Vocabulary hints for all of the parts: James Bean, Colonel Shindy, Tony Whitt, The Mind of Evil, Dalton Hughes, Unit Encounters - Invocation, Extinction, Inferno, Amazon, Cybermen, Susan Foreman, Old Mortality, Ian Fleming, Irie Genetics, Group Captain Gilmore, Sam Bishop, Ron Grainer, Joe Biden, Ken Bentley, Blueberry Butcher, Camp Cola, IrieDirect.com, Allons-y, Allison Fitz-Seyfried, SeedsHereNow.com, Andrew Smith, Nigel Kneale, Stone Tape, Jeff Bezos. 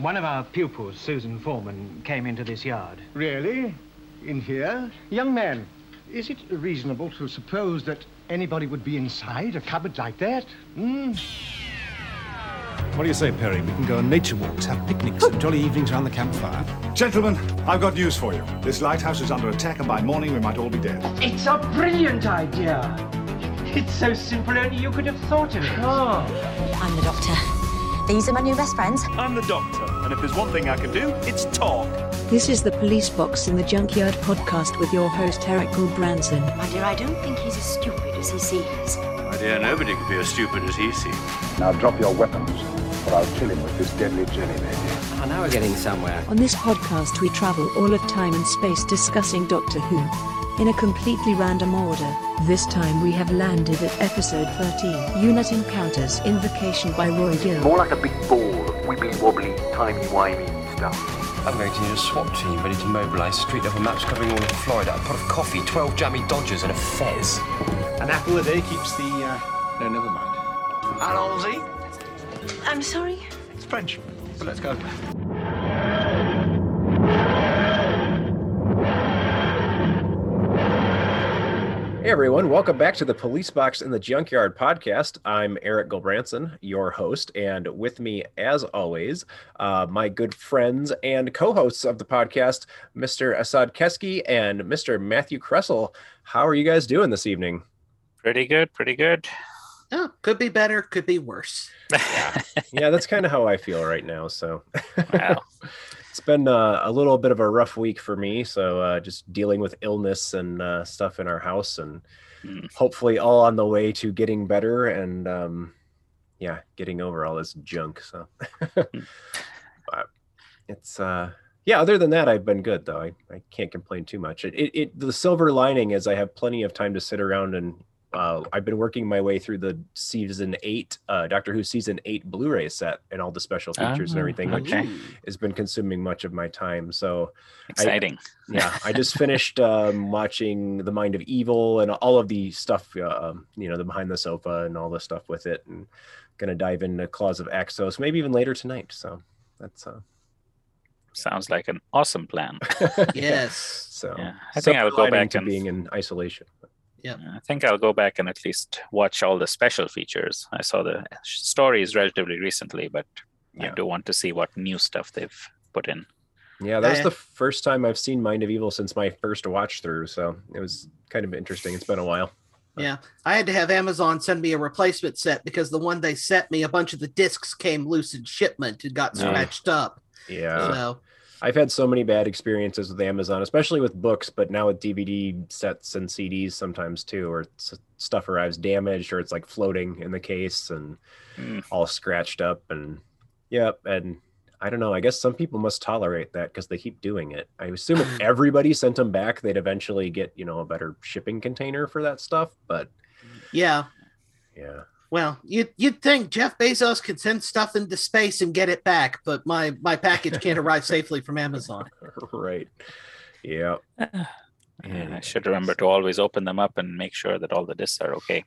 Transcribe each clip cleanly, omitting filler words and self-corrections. One of our pupils, Susan Foreman, came into this yard. Really? In here? Young man, is it reasonable to suppose that anybody would be inside a cupboard like that? Hmm? What do you say, Perry? We can go on nature walks, have picnics, and jolly evenings around the campfire. Gentlemen, I've got news for you. This lighthouse is under attack, and by morning we might all be dead. It's a brilliant idea. It's so simple, only you could have thought of it. Oh. I'm the Doctor. These are my new best friends. I'm the Doctor, and if there's one thing I can do, it's talk. This is the Police Box in the Junkyard podcast with your host, Erik Gould Branson. My dear, I don't think he's as stupid as he seems. My dear, nobody could be as stupid as he seems. Now drop your weapons, or I'll kill him with this deadly jelly, baby. Oh, now we're getting somewhere. On this podcast, we travel all of time and space discussing Doctor Who in a completely random order. This time we have landed at episode 13, Unit Encounters Invocation by Roy Gill. More like a big ball of wibbly-wobbly, timey-wimey stuff. I'm going to need a SWAT team ready to mobilise, street level maps covering all of Florida, a pot of coffee, 12 jammy Dodgers and a fez. An apple a day keeps the, no, never mind. Allons-y. I'm sorry? It's French. But let's go. Hey everyone, welcome back to the Police Box in the Junkyard podcast. I'm Erik Gould Branson, your host, and with me, as always, my good friends and co-hosts of the podcast, Mr. Asad Keski and Mr. Matthew Kressel. How are you guys doing this evening? Pretty good. Oh, could be better, could be worse. Yeah, that's kind of how I feel right now, so. Wow. It's been a little bit of a rough week for me, so just dealing with illness and stuff in our house, and hopefully all on the way to getting better and getting over all this junk. So it's other than that, I've been good though. I can't complain too much. The silver lining is I have plenty of time to sit around and I've been working my way through the Doctor Who Season 8 Blu-ray set and all the special features and everything, which has been consuming much of my time. So exciting. I just finished watching The Mind of Evil and all of the stuff, the Behind the Sofa and all the stuff with it, and going to dive into Claws of Axos, maybe even later tonight. So that's... sounds like an awesome plan. Yes. So yeah. I think I will go back to being in isolation. Yeah, I think I'll go back and at least watch all the special features. I saw the stories relatively recently, but I do want to see what new stuff they've put in. Yeah, that's the first time I've seen Mind of Evil since my first watch through, so it was kind of interesting. It's been a while. Yeah, I had to have Amazon send me a replacement set because the one they sent me, a bunch of the discs came loose in shipment and got scratched up. Yeah. So... I've had so many bad experiences with Amazon, especially with books, but now with DVD sets and CDs sometimes too, or stuff arrives damaged, or it's like floating in the case and all scratched up. And and I don't know, I guess some people must tolerate that because they keep doing it. I assume if everybody sent them back, they'd eventually get, a better shipping container for that stuff. But yeah. Well, you'd think Jeff Bezos could send stuff into space and get it back, but my package can't arrive safely from Amazon. Right. Yeah. And I should remember to always open them up and make sure that all the discs are okay.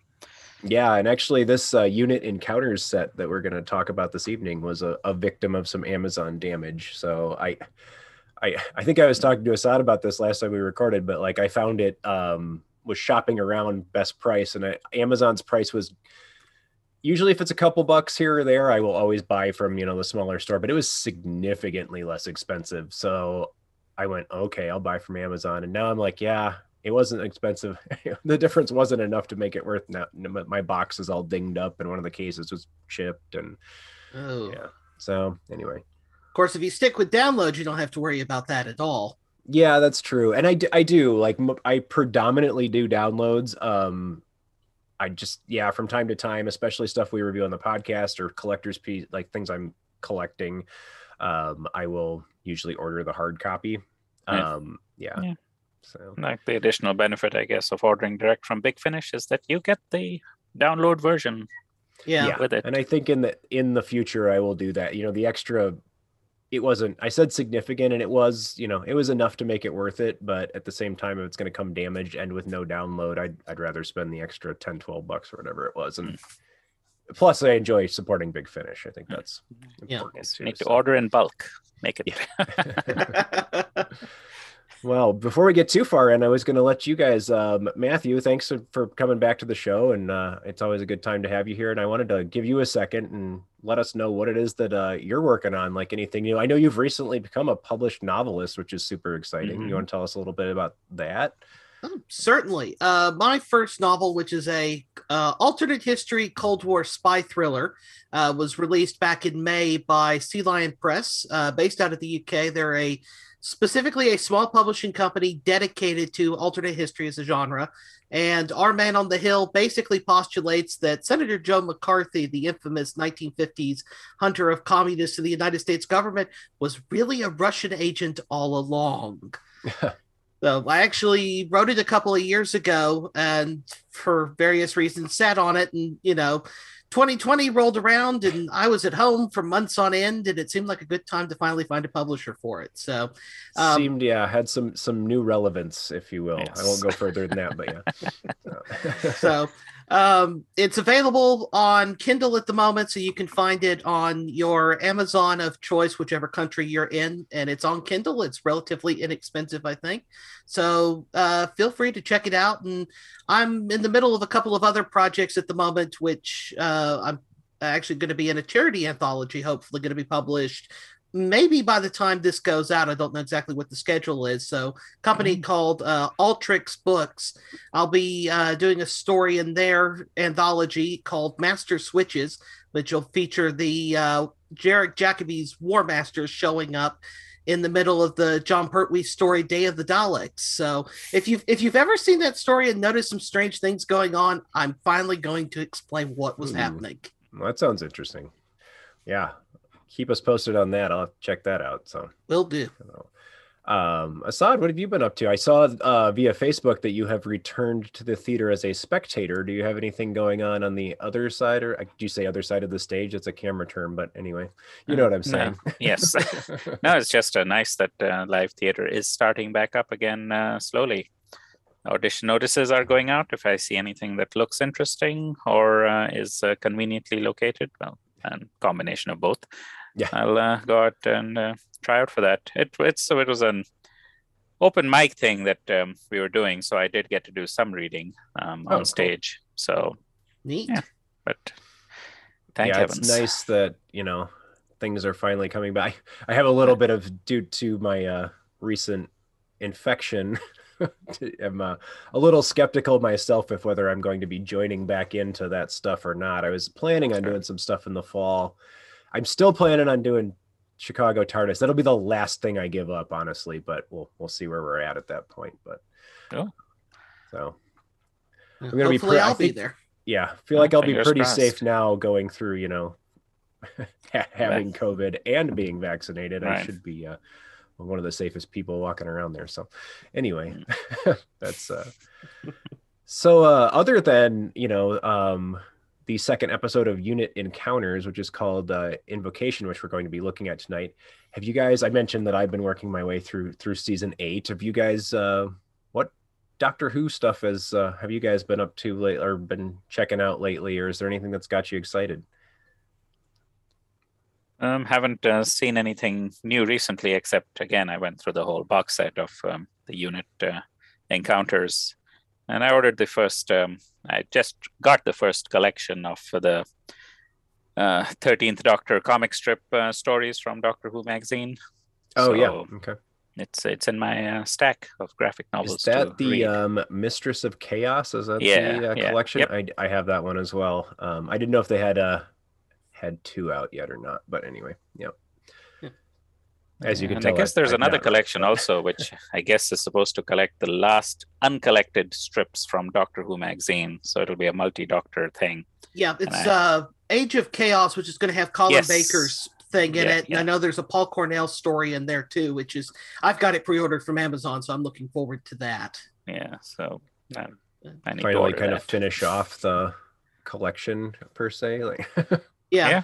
Yeah, and actually this Unit Encounters set that we're going to talk about this evening was a victim of some Amazon damage. So I think I was talking to Asad about this last time we recorded, but like I found it, was shopping around best price, and Amazon's price was... Usually if it's a couple bucks here or there, I will always buy from, the smaller store, but it was significantly less expensive. So I went, okay, I'll buy from Amazon. And now I'm like, it wasn't expensive. The difference wasn't enough to make it worth now. My box is all dinged up and one of the cases was chipped. And so anyway. Of course, if you stick with downloads, you don't have to worry about that at all. Yeah, that's true. And I predominantly do downloads. I just, from time to time, especially stuff we review on the podcast or collector's piece, like things I'm collecting, I will usually order the hard copy. So like the additional benefit, I guess, of ordering direct from Big Finish is that you get the download version. Yeah. With it. And I think in the future, I will do that. The extra, I said significant, and it was, it was enough to make it worth it. But at the same time, if it's going to come damaged and with no download, I'd rather spend the extra $10, $12 or whatever it was and Plus, I enjoy supporting Big Finish. I think that's important too. Make the order in bulk. Make it. Yeah. Well, before we get too far in, I was going to let you guys, Matthew, thanks for coming back to the show. And it's always a good time to have you here. And I wanted to give you a second and let us know what it is that you're working on, like anything new. I know you've recently become a published novelist, which is super exciting. Mm-hmm. You want to tell us a little bit about that? Certainly. My first novel, which is a alternate history Cold War spy thriller, was released back in May by Sea Lion Press, based out of the UK. They're specifically a small publishing company dedicated to alternate history as a genre. And Our Man on the Hill basically postulates that Senator Joe McCarthy, the infamous 1950s hunter of communists in the United States government, was really a Russian agent all along. So I actually wrote it a couple of years ago and for various reasons sat on it. And, 2020 rolled around and I was at home for months on end, and it seemed like a good time to finally find a publisher for it. So had some new relevance, if you will. Yes. I won't go further than that, but yeah. So it's available on Kindle at the moment, so you can find it on your Amazon of choice, whichever country you're in, and it's on Kindle. It's relatively inexpensive, I think. So feel free to check it out. And I'm in the middle of a couple of other projects at the moment, which I'm actually going to be in a charity anthology, hopefully going to be published maybe by the time this goes out. I don't know exactly what the schedule is. So a company called Altrix Books. I'll be doing a story in their anthology called Master Switches, which will feature the Jarek Jacobi's War Masters showing up in the middle of the John Pertwee story, Day of the Daleks. So if you've ever seen that story and noticed some strange things going on, I'm finally going to explain what was happening. Well, that sounds interesting. Yeah. Keep us posted on that. I'll have to check that out. So will do. Asad, what have you been up to? I saw via Facebook that you have returned to the theater as a spectator. Do you have anything going on the other side, or do you say other side of the stage? It's a camera term, but anyway, you know what I'm saying. No. Yes. No, it's just nice that live theater is starting back up again slowly. Audition notices are going out. If I see anything that looks interesting or is conveniently located, well, and combination of both. Yeah. I'll go out and try out for that. It was an open mic thing that we were doing, so I did get to do some reading on stage. Cool. So neat. Yeah, but thank heavens. It's nice that things are finally coming back. I have a little bit of, due to my recent infection. I'm a little skeptical myself of whether I'm going to be joining back into that stuff or not. I was planning on doing some stuff in the fall. I'm still planning on doing Chicago TARDIS. That'll be the last thing I give up, honestly, but we'll see where we're at that point. But I'm gonna hopefully I'll be there. Yeah, I feel like I'll be pretty safe now going through, having COVID and being vaccinated. Right. I should be one of the safest people walking around there. So anyway, that's other than, the second episode of Unit Encounters, which is called Invocation, which we're going to be looking at tonight. Have you guys, I mentioned that I've been working my way through season 8. Have you guys, what Doctor Who stuff have you guys been up to lately, or been checking out lately? Or is there anything that's got you excited? Haven't seen anything new recently, except, again, I went through the whole box set of the Unit Encounters. And I ordered the first, I just got the first collection of the 13th Doctor comic strip stories from Doctor Who magazine. Oh, so, yeah. Okay. It's in my stack of graphic novels. Is that the Mistress of Chaos? Is that the collection? Yep. I have that one as well. I didn't know if they had 2 out yet or not, but anyway, yeah. As you can tell, I guess there's another collection also, which I guess is supposed to collect the last uncollected strips from Doctor Who magazine, so it'll be a multi-doctor thing. Yeah, it's Age of Chaos, which is going to have Colin Baker's thing in it. Yeah. I know there's a Paul Cornell story in there too, which is, I've got it pre-ordered from Amazon, so I'm looking forward to that. Yeah, so I need to order kind of finish off the collection per se. Yeah.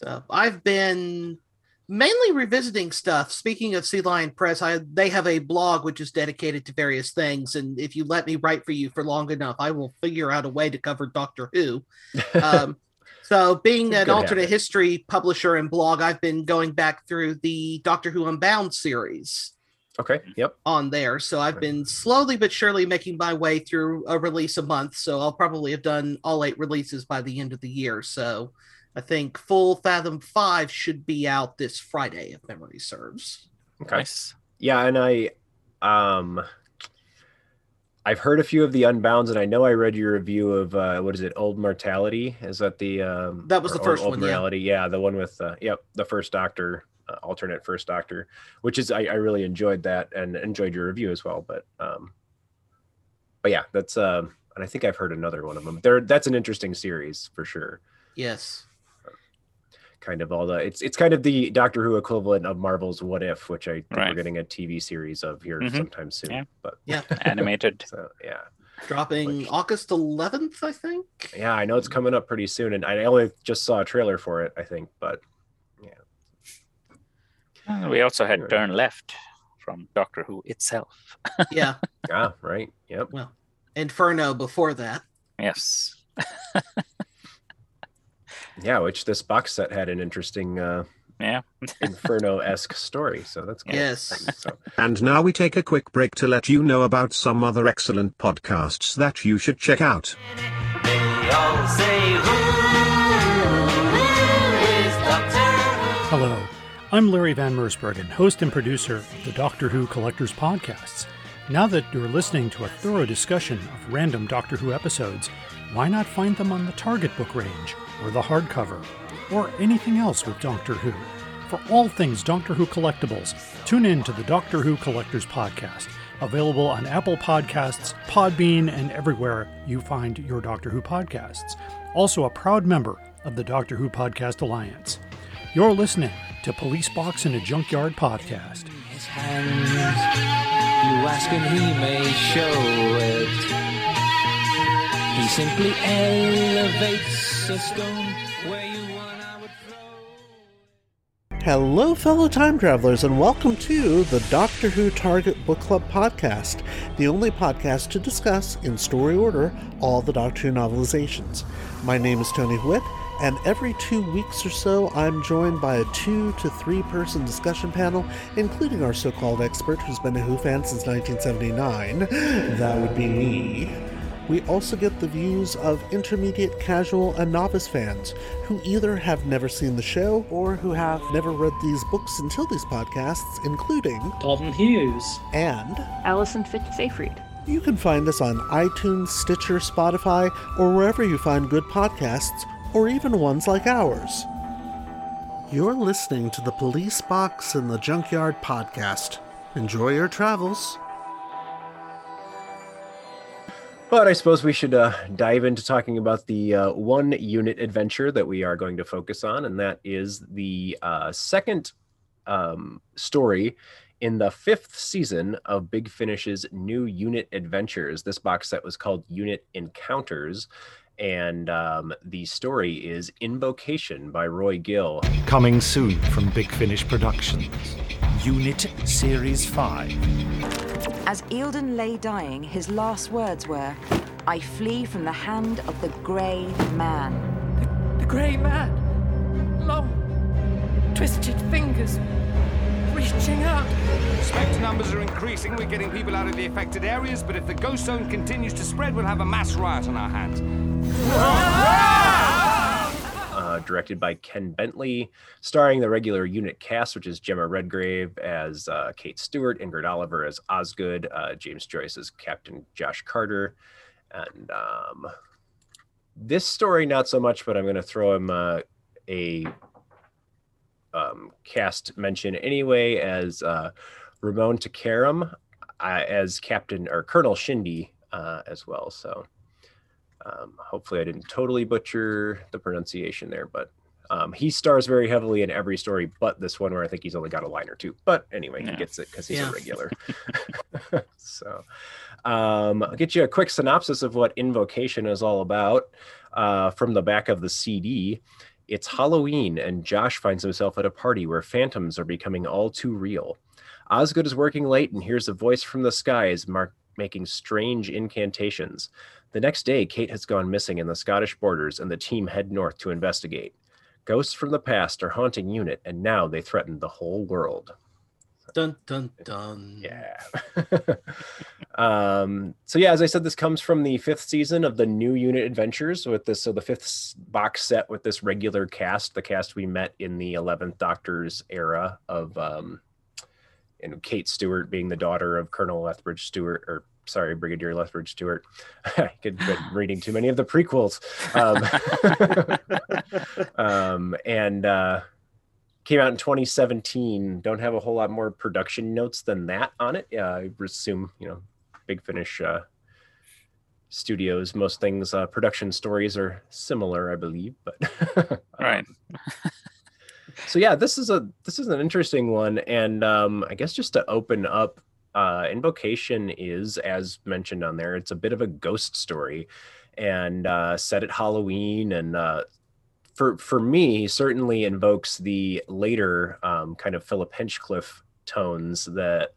So I've been mainly revisiting stuff. Speaking of Sea Lion Press, they have a blog which is dedicated to various things, and if you let me write for you for long enough, I will figure out a way to cover Doctor Who. So being an alternate history publisher and blog, I've been going back through the Doctor Who Unbound series. Okay, yep. On there. So I've been slowly but surely making my way through a release a month. So I'll probably have done all 8 releases by the end of the year. So I think Full Fathom 5 should be out this Friday, if memory serves. Okay. Nice. Yeah, and I've heard a few of the Unbounds, and I know I read your review of, what is it, Old Mortality? Is that the... that was the first one, Mortality? Yeah, the one with, the First Doctor... alternate First Doctor, which is I really enjoyed that and enjoyed your review as well, but yeah, that's and I think I've heard another one of them. That's an interesting series for sure. Yes, kind of all the it's kind of the Doctor Who equivalent of Marvel's What If, which I think we're getting a TV series of here sometime soon. Yeah. But yeah, animated. So yeah. Dropping August 11th, I think. Yeah, I know it's coming up pretty soon, and I only just saw a trailer for it, I think, but. We also had Turn Left from Doctor Who itself. Yeah. Ah, right. Yep. Well, Inferno before that. Yes. Yeah, which this box set had an interesting Inferno-esque story, so that's good. Yes. So. And now we take a quick break to let you know about some other excellent podcasts that you should check out. Hello. I'm Larry Van Mersbergen, host and producer of the Doctor Who Collectors Podcasts. Now that you're listening to a thorough discussion of random Doctor Who episodes, why not find them on the Target book range, or the hardcover, or anything else with Doctor Who? For all things Doctor Who collectibles, tune in to the Doctor Who Collectors Podcast, available on Apple Podcasts, Podbean, and everywhere you find your Doctor Who podcasts. Also a proud member of the Doctor Who Podcast Alliance. You're listening to Police Box in a Junkyard Podcast. His hands, you ask and he may show it. He simply elevates a stone where you want I would throw. Hello, fellow time travelers, and welcome to the Doctor Who Target Book Club Podcast, the only podcast to discuss, in story order, all the Doctor Who novelizations. My name is Tony Whitt, and every 2 weeks or so, I'm joined by a 2 to 3 person discussion panel, including our so-called expert who's been a Who fan since 1979. That would be me. We also get the views of intermediate, casual, and novice fans who either have never seen the show or who have never read these books until these podcasts, including... Dalton Hughes. And... Allison Fitz-Seyfried. You can find us on iTunes, Stitcher, Spotify, or wherever you find good podcasts, or even ones like ours. You're listening to the Police Box in the Junkyard Podcast. Enjoy your travels. But I suppose we should dive into talking about the one unit adventure that we are going to focus on, and that is the second story in the 5th season of Big Finish's new unit adventures. This box set was called Unit Encounters, and the story is Invocation by Roy Gill. Coming soon from Big Finish Productions, Unit Series 5. As Eildon lay dying, his last words were, "I flee from the hand of the Grey Man." The Grey Man? Long, twisted fingers, reaching out. Suspect numbers are increasing. We're getting people out of the affected areas, but if the ghost zone continues to spread, we'll have a mass riot on our hands. Directed by Ken Bentley, starring the regular unit cast, which is Gemma Redgrave as Kate Stewart, Ingrid Oliver as Osgood, James Joyce as Captain Josh Carter, and this story not so much, but I'm going to throw him a cast mention anyway, as Ramon Takaram as Captain or Colonel Shindy as well. So. Hopefully I didn't totally butcher the pronunciation there, but he stars very heavily in every story, but this one where I think he's only got a line or two. But anyway, he gets it because he's a regular. So I'll get you a quick synopsis of what Invocation is all about from the back of the CD. It's Halloween, and Josh finds himself at a party where phantoms are becoming all too real. Osgood is working late and hears a voice from the skies making strange incantations. The next day, Kate has gone missing in the Scottish borders, and the team head north to investigate. Ghosts from the past are haunting Unit, and now they threaten the whole world. Dun, dun, dun. Yeah. So yeah, as I said, this comes from the 5th season of the New Unit Adventures with this. So the 5th box set with this regular cast, the cast we met in the 11th Doctor's era of, and Kate Stewart being the daughter of Colonel Lethbridge Stewart, or sorry, Brigadier Lethbridge Stewart. I could have been reading too many of the prequels. Came out in 2017. Don't have a whole lot more production notes than that on it. I assume, you know, Big Finish Studios. Most things, production stories are similar, I believe. But right. So yeah, this is an interesting one, and I guess just to open up, Invocation is, as mentioned on there, it's a bit of a ghost story, and set at Halloween, and for me, certainly invokes the later kind of Philip Hinchcliffe tones that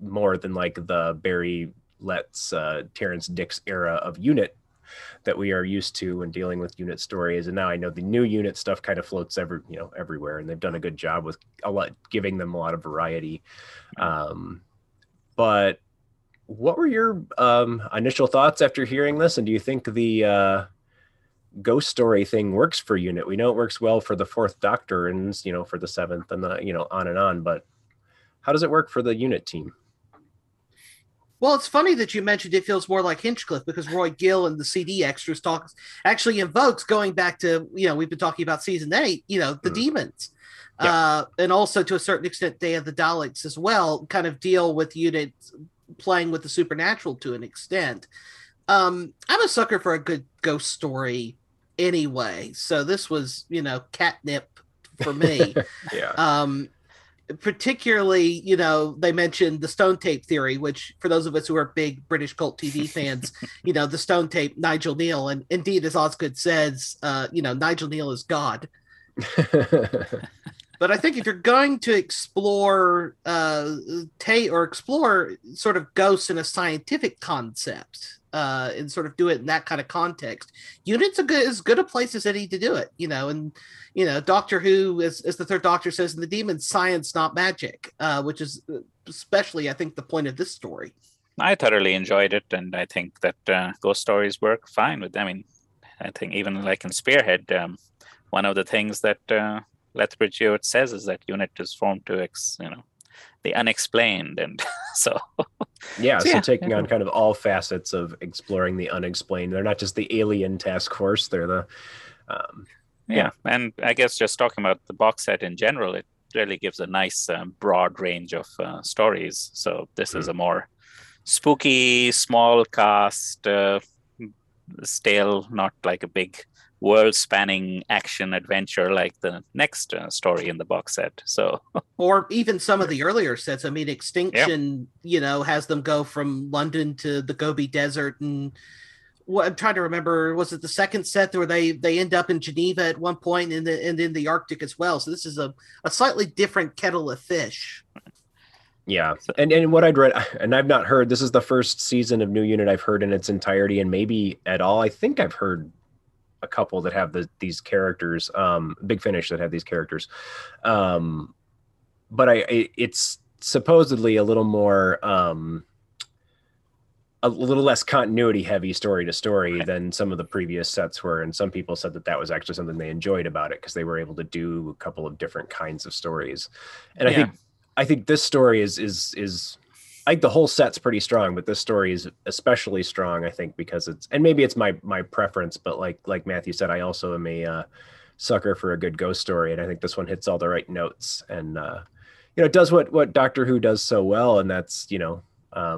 more than like the Barry Letts, Terrence Dicks era of Unit that we are used to when dealing with Unit stories. And now I know the new Unit stuff kind of floats everywhere, and they've done a good job with giving them a lot of variety. But what were your initial thoughts after hearing this? And do you think the ghost story thing works for Unit? We know it works well for the 4th Doctor and, you know, for the 7th and the, you know, on and on, but how does it work for the Unit team? Well, it's funny that you mentioned it feels more like Hinchcliffe, because Roy Gill and the CD extras talk actually invokes, going back to, you know, we've been talking about season 8, you know, the demons. Yeah. And also to a certain extent, Day of the Daleks as well, kind of deal with Unit playing with the supernatural to an extent. I'm a sucker for a good ghost story anyway, so this was, you know, catnip for me. Yeah. Particularly, you know, they mentioned the Stone Tape theory, which for those of us who are big British cult TV fans, you know, the Stone Tape, Nigel Kneale, and indeed, as Osgood says, you know, Nigel Kneale is God. But I think if you're going to explore explore sort of ghosts in a scientific concept, and sort of do it in that kind of context, Unit's as good a place as any to do it, you know. And, you know, Doctor Who, as the 3rd Doctor says in The Demons, science, not magic, which is especially, I think, the point of this story. I thoroughly enjoyed it, and I think that ghost stories work fine with them. I mean, I think even like in Spearhead, one of the things that Lethbridge says is that Unit is formed to, the unexplained, and so yeah. So taking on kind of all facets of exploring the unexplained. They're not just the alien task force; they're the And I guess just talking about the box set in general, it really gives a nice broad range of stories. So this is a more spooky, small cast, stale, not like a big world-spanning action adventure like the next story in the box set. So, or even some of the earlier sets. I mean, Extinction, you know, has them go from London to the Gobi Desert, and I'm trying to remember, was it the second set where they end up in Geneva at one point, and in the Arctic as well? So this is a slightly different kettle of fish. Yeah, and what I'd read, and I've not heard, this is the first season of New Unit I've heard in its entirety, and maybe at all. I think I've heard a couple that have these characters, Big Finish, that have these characters, but it's supposedly a little more, a little less continuity heavy story to story than some of the previous sets were, and some people said that was actually something they enjoyed about it, because they were able to do a couple of different kinds of stories. And I think this story is I think the whole set's pretty strong, but this story is especially strong, I think, because it's, and maybe it's my preference, but like Matthew said, I also am a sucker for a good ghost story, and I think this one hits all the right notes, and you know, it does what Doctor Who does so well, and that's, you know,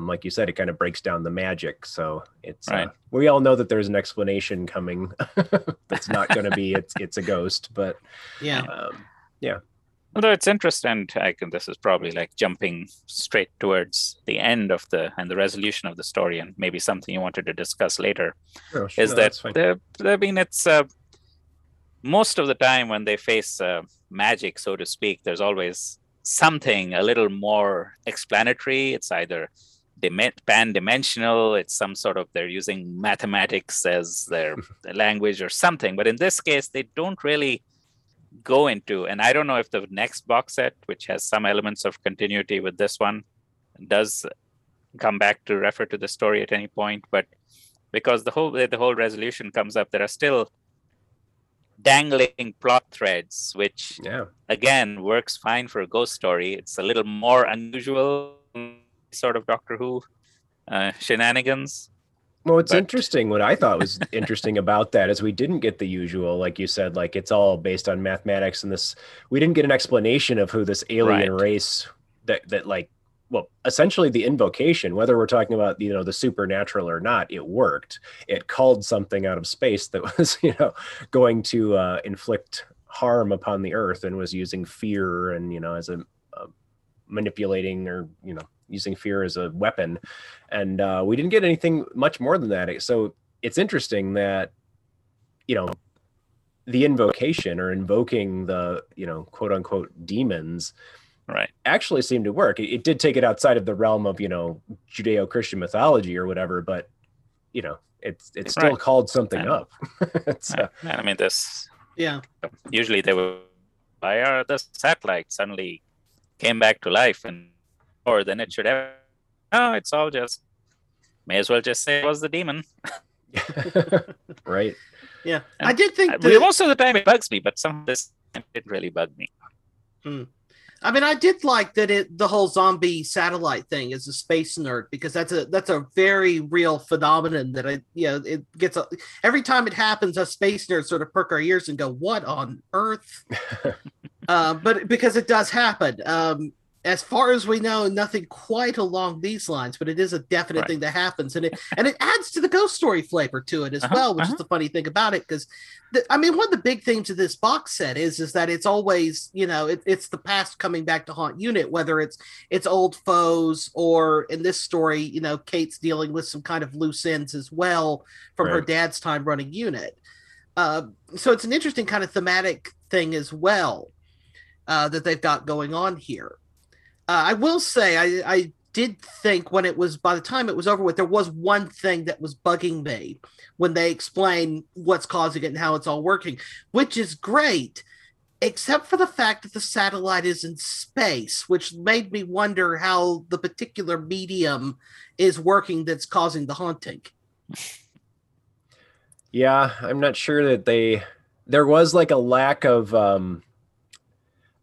like you said, it kind of breaks down the magic. So it's right. We all know that there's an explanation coming. That's not going to be it's a ghost, but yeah. Although it's interesting, and this is probably like jumping straight towards the end of the resolution of the story, and maybe something you wanted to discuss later, is that there have been, it's most of the time when they face magic, so to speak, there's always something a little more explanatory. It's either pan-dimensional, it's some sort of, they're using mathematics as their language or something. But in this case, they don't really go into, and I don't know if the next box set, which has some elements of continuity with this one, does come back to refer to the story at any point, but because the whole resolution comes up, there are still dangling plot threads, which again works fine for a ghost story. It's a little more unusual sort of Doctor Who shenanigans. Well, it's interesting. What I thought was interesting about that is we didn't get the usual, like you said, like it's all based on mathematics, and this, we didn't get an explanation of who this alien race that like, well, essentially the invocation, whether we're talking about, you know, the supernatural or not, it worked. It called something out of space that was, you know, going to inflict harm upon the earth, and was using fear and, you know, as a manipulating, or, you know, using fear as a weapon. And we didn't get anything much more than that. So it's interesting that, you know, the invocation, or invoking the, you know, quote unquote demons, right, actually seemed to work. It did take it outside of the realm of, you know, Judeo-Christian mythology or whatever, but, you know, it's still called something up. I mean, this, usually they were, the satellite suddenly came back to life and more than it should ever. No, it's all just, may as well just say it was the demon. Right. Yeah. And I did think that most of the time it bugs me, but some of this time it didn't really bug me. Hmm. I mean, I did like that the whole zombie satellite thing as a space nerd, because that's a very real phenomenon that it gets every time it happens, us space nerds sort of perk our ears and go, "What on earth?" But because it does happen. As far as we know, nothing quite along these lines, but it is a definite thing that happens, and it adds to the ghost story flavor to it as well, which is the funny thing about it. Because, I mean, one of the big themes of this box set is that it's always, you know, it's the past coming back to haunt Unit, whether it's old foes, or in this story, you know, Kate's dealing with some kind of loose ends as well from her dad's time running Unit. So it's an interesting kind of thematic thing as well that they've got going on here. I will say I did think when it was, by the time it was over with, there was one thing that was bugging me when they explain what's causing it and how it's all working, which is great, except for the fact that the satellite is in space, which made me wonder how the particular medium is working that's causing the haunting. Yeah, I'm not sure that there was like a lack of...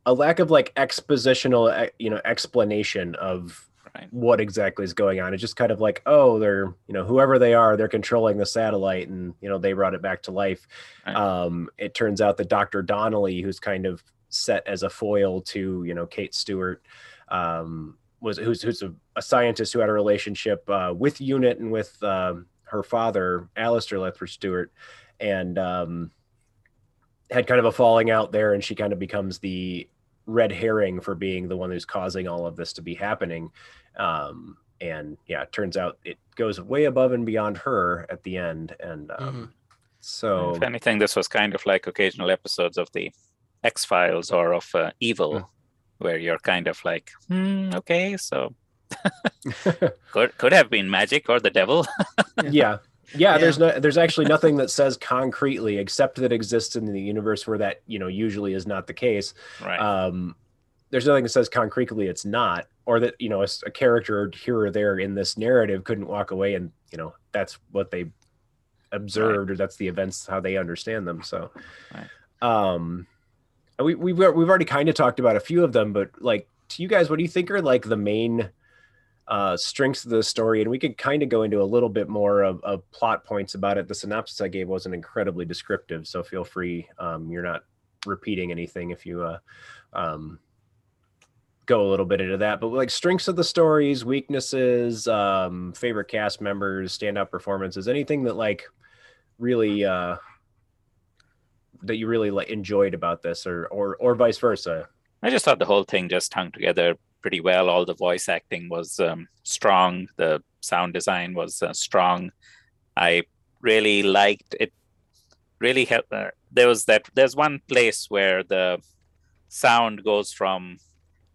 a lack of like expositional, you know, explanation of what exactly is going on. It's just kind of like, oh, they're, you know, whoever they are, they're controlling the satellite, and, you know, they brought it back to life. Right. It turns out that Dr. Donnelly, who's kind of set as a foil to, you know, Kate Stewart, who's a scientist who had a relationship with Unit and with her father, Alistair Lethbridge Stewart, and had kind of a falling out there, and she kind of becomes the red herring for being the one who's causing all of this to be happening. And yeah, it turns out it goes way above and beyond her at the end. And so if anything, this was kind of like occasional episodes of the X-Files or of Evil, where you're kind of like, okay, so could have been magic or the devil. Yeah, there's actually nothing that says concretely, except that exists in the universe where that, you know, usually is not the case. Right. There's nothing that says concretely it's not, or that, you know, a character here or there in this narrative couldn't walk away and, you know, that's what they observed, or that's the events how they understand them. So, we've already kind of talked about a few of them, but like to you guys, what do you think are like the main strengths of the story? And we could kind of go into a little bit more of plot points about it. The synopsis I gave wasn't incredibly descriptive, so feel free. You're not repeating anything if you go a little bit into that. But like strengths of the stories, weaknesses, favorite cast members, standout performances, anything that like really that you really like enjoyed about this, or vice versa. I just thought the whole thing just hung together pretty well. All the voice acting was strong. The sound design was strong. I really liked it. really helped. There's one place where the sound goes from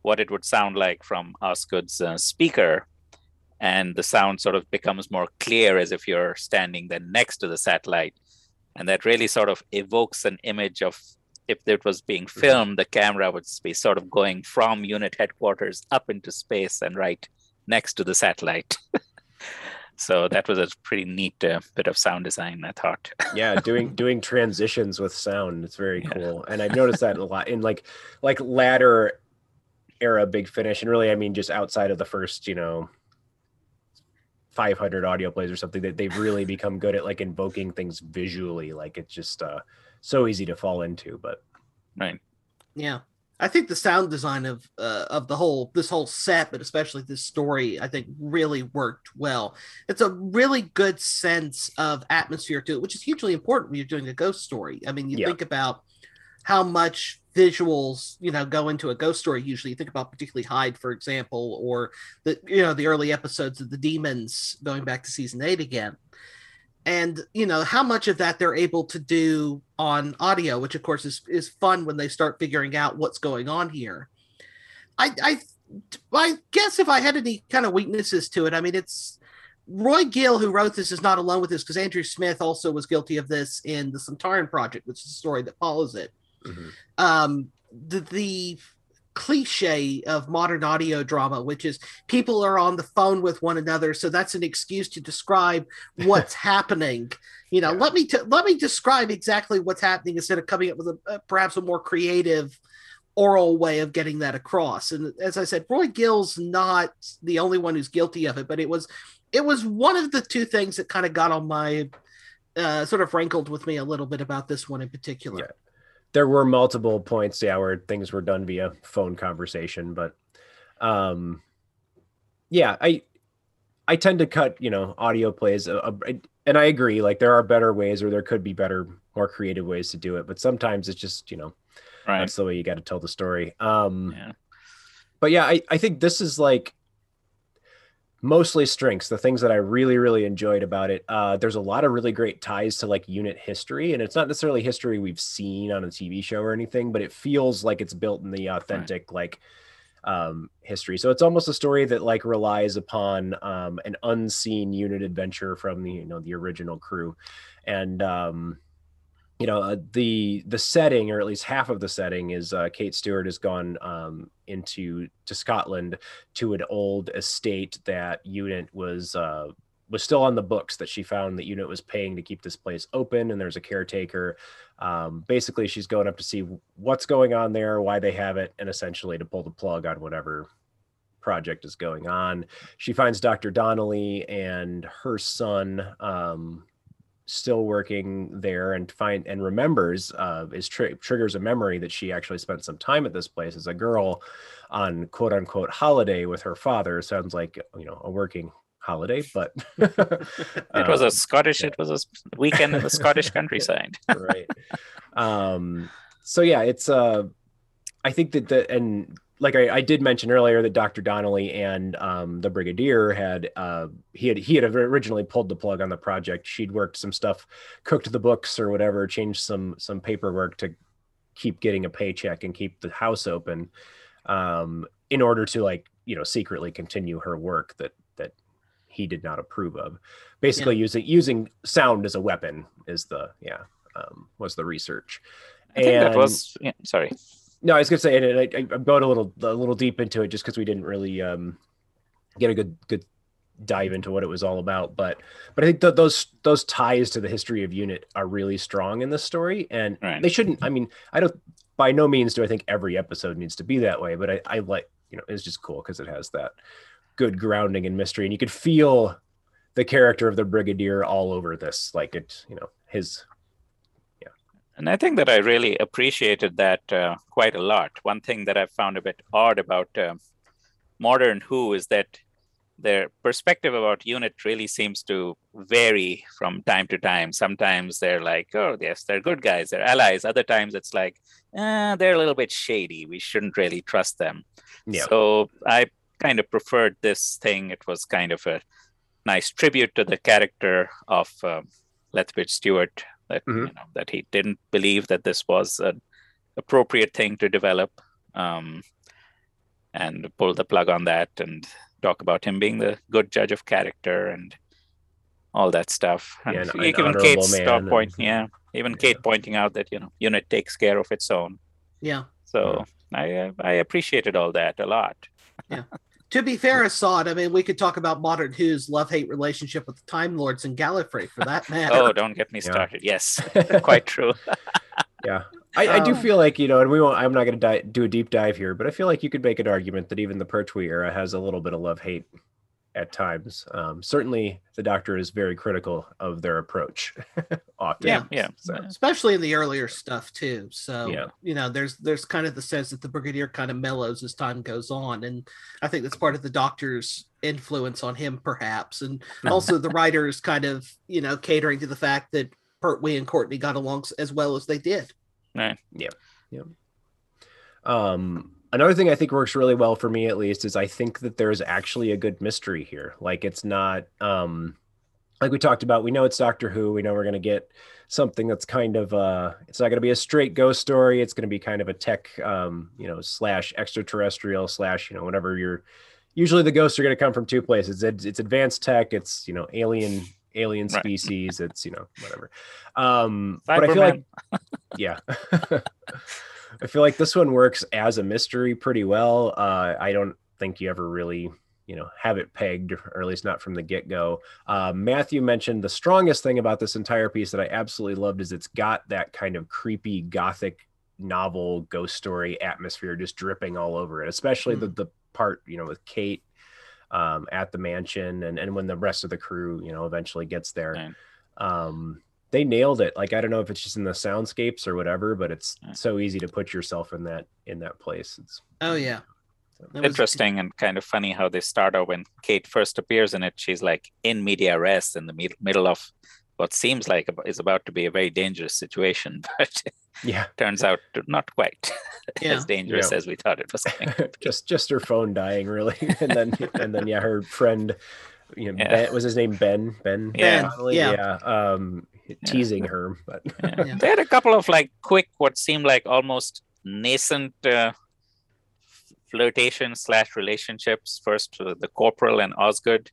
what it would sound like from Osgood's speaker, and the sound sort of becomes more clear as if you're standing then next to the satellite. And that really sort of evokes an image of, if it was being filmed, the camera would be sort of going from unit headquarters up into space and right next to the satellite. So that was a pretty neat bit of sound design, I thought. Yeah, doing transitions with sound. It's very cool. And I've noticed that a lot in like latter era Big Finish. And really, I mean, just outside of the first, 500 audio plays or something, that they've really become good at like invoking things visually. Like it's just so easy to fall into, but. Right. Yeah. I think the sound design of this whole set, but especially this story, I think really worked well. It's a really good sense of atmosphere to it, which is hugely important when you're doing a ghost story. I mean, you think about how much visuals, go into a ghost story. Usually you think about particularly Hyde, for example, or the early episodes of the Demons going back to season 8 again. And, how much of that they're able to do on audio, which, of course, is fun when they start figuring out what's going on here. I guess if I had any kind of weaknesses to it, I mean, it's Roy Gill, who wrote this, is not alone with this, because Andrew Smith also was guilty of this in the Centauran Project, which is the story that follows it. Mm-hmm. The cliche of modern audio drama, which is people are on the phone with one another, so that's an excuse to describe what's happening. Let me describe exactly what's happening instead of coming up with perhaps a more creative oral way of getting that across. And as I said, Roy Gill's not the only one who's guilty of it, but it was one of the two things that kind of got on my sort of rankled with me a little bit about this one in particular. Yeah. There were multiple points, where things were done via phone conversation, but I tend to cut, audio plays, and I agree, like there are better ways, or there could be better, more creative ways to do it, but sometimes it's just, right. That's the way you got to tell the story. But yeah, I think this is like mostly strengths, the things that I really, really enjoyed about it. There's a lot of really great ties to like unit history, and it's not necessarily history we've seen on a TV show or anything, but it feels like it's built in the authentic, history. So it's almost a story that like relies upon, an unseen unit adventure from the, the original crew. And, the setting, or at least half of the setting, is Kate Stewart has gone to Scotland to an old estate that unit was still on the books, that she found that unit was paying to keep this place open, and there's a caretaker. Basically, she's going up to see what's going on there, why they have it, and essentially to pull the plug on whatever project is going on. She finds Dr. Donnelly and her son, still working there, and remembers triggers a memory that she actually spent some time at this place as a girl on quote unquote holiday with her father. Sounds like, a working holiday, but it was a Scottish, it was a weekend in the Scottish countryside. Right. So yeah, it's, I think that like I did mention earlier that Dr. Donnelly and the Brigadier had originally pulled the plug on the project. She'd worked some stuff, cooked the books or whatever, changed some paperwork to keep getting a paycheck and keep the house open, in order to secretly continue her work that he did not approve of. Basically, using sound as a weapon is was the research. Sorry. No, I was gonna say, and I'm going a little deep into it just because we didn't really get a good dive into what it was all about. But I think those ties to the history of unit are really strong in this story, and they shouldn't. I mean, I don't. By no means do I think every episode needs to be that way. But I like, it's just cool because it has that good grounding in mystery, and you could feel the character of the Brigadier all over this. Like it, his. And I think that I really appreciated that quite a lot. One thing that I found a bit odd about modern Who is that their perspective about unit really seems to vary from time to time. Sometimes they're like, oh, yes, they're good guys, they're allies. Other times it's like, they're a little bit shady. We shouldn't really trust them. Yeah. So I kind of preferred this thing. It was kind of a nice tribute to the character of Lethbridge Stewart, that you know, that he didn't believe that this was an appropriate thing to develop, and pull the plug on that, and talk about him being the good judge of character and all that stuff. And yeah, an even Kate's point, Kate pointing out that, you know, Unit takes care of its own. Yeah. So I appreciated all that a lot. Yeah. To be fair, Asad, I mean, we could talk about Modern Who's love-hate relationship with the Time Lords and Gallifrey, for that matter. Oh, don't get me started. Yes, quite true. Yeah, I do feel like, you know, and we won't. I'm not going to do a deep dive here, but I feel like you could make an argument that even the Pertwee era has a little bit of love-hate at times. Certainly, the Doctor is very critical of their approach. Often, so. Especially in the earlier stuff too. So you know, there's kind of the sense that the Brigadier kind of mellows as time goes on, and I think that's part of the Doctor's influence on him, perhaps, and also the writers kind of, you know, catering to the fact that Pertwee and Courtney got along as well as they did. Right. Yeah. Another thing I think works really well for me, at least, is I think that there's actually a good mystery here. Like, it's not, like we talked about, we know it's Doctor Who. We know we're going to get something that's kind of, it's not going to be a straight ghost story. It's going to be kind of a tech, you know, slash extraterrestrial slash, you know, whatever you're, usually the ghosts are going to come from two places. It's advanced tech. It's, you know, alien species. It's, you know, whatever. But I feel like, I feel like this one works as a mystery pretty well. I don't think you ever really, you know, have it pegged, or at least not from the get-go. Matthew mentioned the strongest thing about this entire piece that I absolutely loved is it's got that kind of creepy, gothic, novel, ghost story atmosphere just dripping all over it, especially the part, you know, with Kate at the mansion, and when the rest of the crew, you know, eventually gets there. They nailed it. Like, I don't know if it's just in the soundscapes or whatever, but it's so easy to put yourself in that place. It's interesting and kind of funny how they start out. When Kate first appears in it, she's like in media res in the middle of what seems like is about to be a very dangerous situation, but turns out not quite as dangerous as we thought it was going to be. just her phone dying, really. and then her friend, you know, Ben, was his name Ben? Teasing her, but they had a couple of like quick, what seemed like almost nascent flirtation slash relationships. First the Corporal and Osgood,